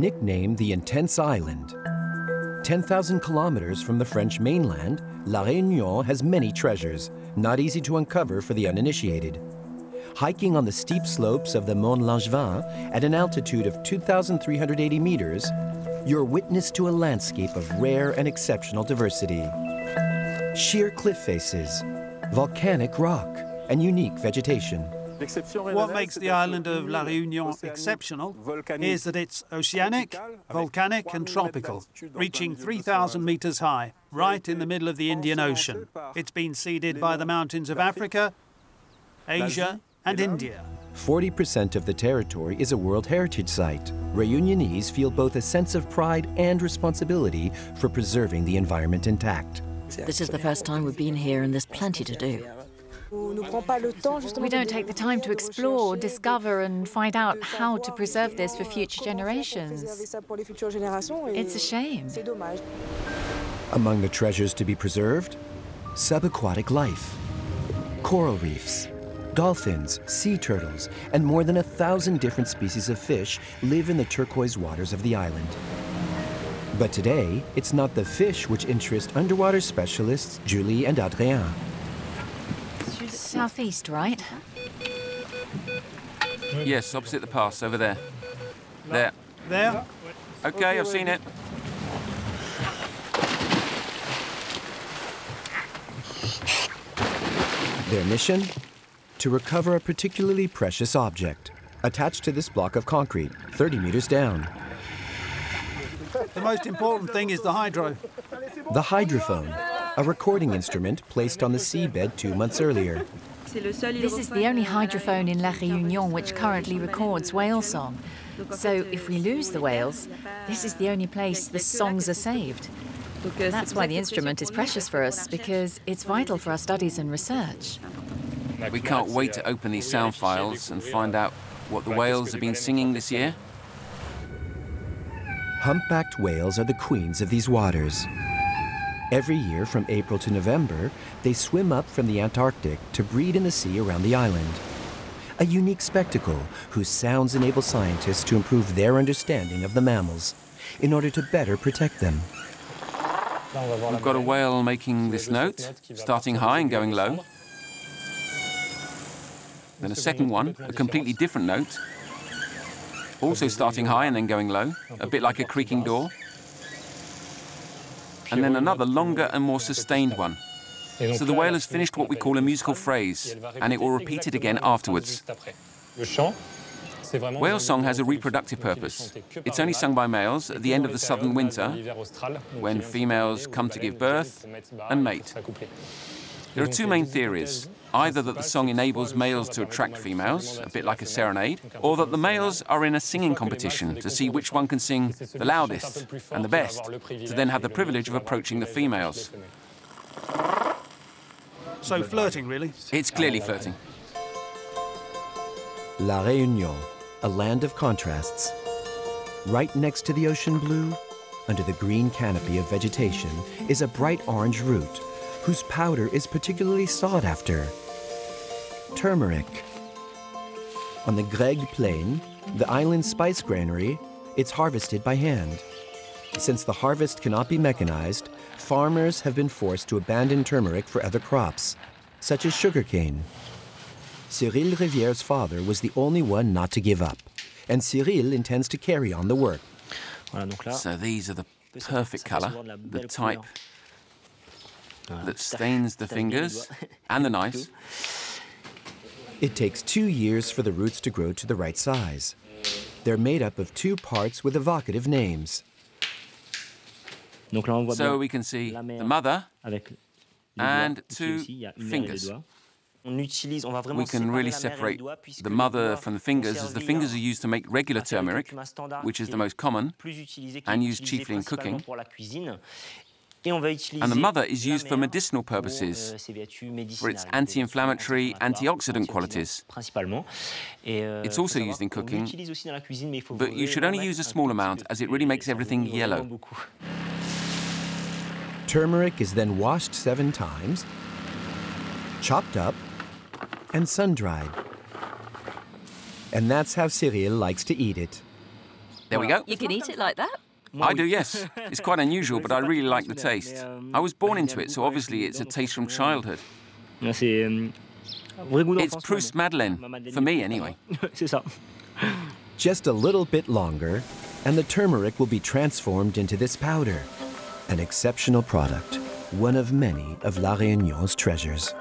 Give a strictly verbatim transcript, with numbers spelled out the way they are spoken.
nicknamed the Intense Island. ten thousand kilometers from the French mainland, La Réunion has many treasures, not easy to uncover for the uninitiated. Hiking on the steep slopes of the Mont Langevin at an altitude of two thousand three hundred eighty meters, you're witness to a landscape of rare and exceptional diversity. Sheer cliff faces, volcanic rock, and unique vegetation. What makes the island of La Réunion exceptional is that it's oceanic, volcanic, and tropical, reaching three thousand meters high, right in the middle of the Indian Ocean. It's been seeded by the mountains of Africa, Asia, and India. forty percent of the territory is a World Heritage Site. Réunionnais feel both a sense of pride and responsibility for preserving the environment intact. This is the first time we've been here, and there's plenty to do. We don't take the time to explore, discover, and find out how to preserve this for future generations. It's a shame. Among the treasures to be preserved, subaquatic life, coral reefs, dolphins, sea turtles, and more than a thousand different species of fish live in the turquoise waters of the island. But today, it's not the fish which interest underwater specialists Julie and Adrien. Southeast, right? Yes, opposite the pass, over there. There. There? Okay, I've seen it. Their mission? To recover a particularly precious object, attached to this block of concrete, thirty meters down. The most important thing is the hydro. The hydrophone, a recording instrument placed on the seabed two months earlier. This is the only hydrophone in La Réunion which currently records whale song. So if we lose the whales, this is the only place the songs are saved. That's why the instrument is precious for us, because it's vital for our studies and research. We can't wait to open these sound files and find out what the whales have been singing this year. Humpbacked whales are the queens of these waters. Every year from April to November, they swim up from the Antarctic to breed in the sea around the island. A unique spectacle whose sounds enable scientists to improve their understanding of the mammals in order to better protect them. We've got a whale making this note, starting high and going low. Then a second one, a completely different note, also starting high and then going low, a bit like a creaking door. And then another longer and more sustained one. So the whale has finished what we call a musical phrase, and it will repeat it again afterwards. Whale song has a reproductive purpose. It's only sung by males at the end of the southern winter, when females come to give birth and mate. There are two main theories. Either that the song enables males to attract females, a bit like a serenade, or that the males are in a singing competition to see which one can sing the loudest and the best, to then have the privilege of approaching the females. So flirting, really? It's clearly flirting. La Réunion, a land of contrasts. Right next to the ocean blue, under the green canopy of vegetation, is a bright orange root, whose powder is particularly sought after. Turmeric. On the Greg Plain, the island's spice granary, it's harvested by hand. Since the harvest cannot be mechanized, farmers have been forced to abandon turmeric for other crops, such as sugarcane. Cyril Riviere's father was the only one not to give up, and Cyril intends to carry on the work. So these are the perfect color, the type that stains the fingers and the knives. It takes two years for the roots to grow to the right size. They're made up of two parts with evocative names. So we can see the mother and two fingers. We can really separate the mother from the fingers, as the fingers are used to make regular turmeric, which is the most common and used chiefly in cooking. And the mother is used for medicinal purposes, for its anti-inflammatory, antioxidant qualities. It's also used in cooking, but you should only use a small amount, as it really makes everything yellow. Turmeric is then washed seven times, chopped up, and sun-dried. And that's how Cyril likes to eat it. There we go. You can eat it like that? I do, yes. It's quite unusual, but I really like the taste. I was born into it, so obviously it's a taste from childhood. It's Proust Madeleine, for me anyway. Just a little bit longer, and the turmeric will be transformed into this powder, an exceptional product, one of many of La Réunion's treasures.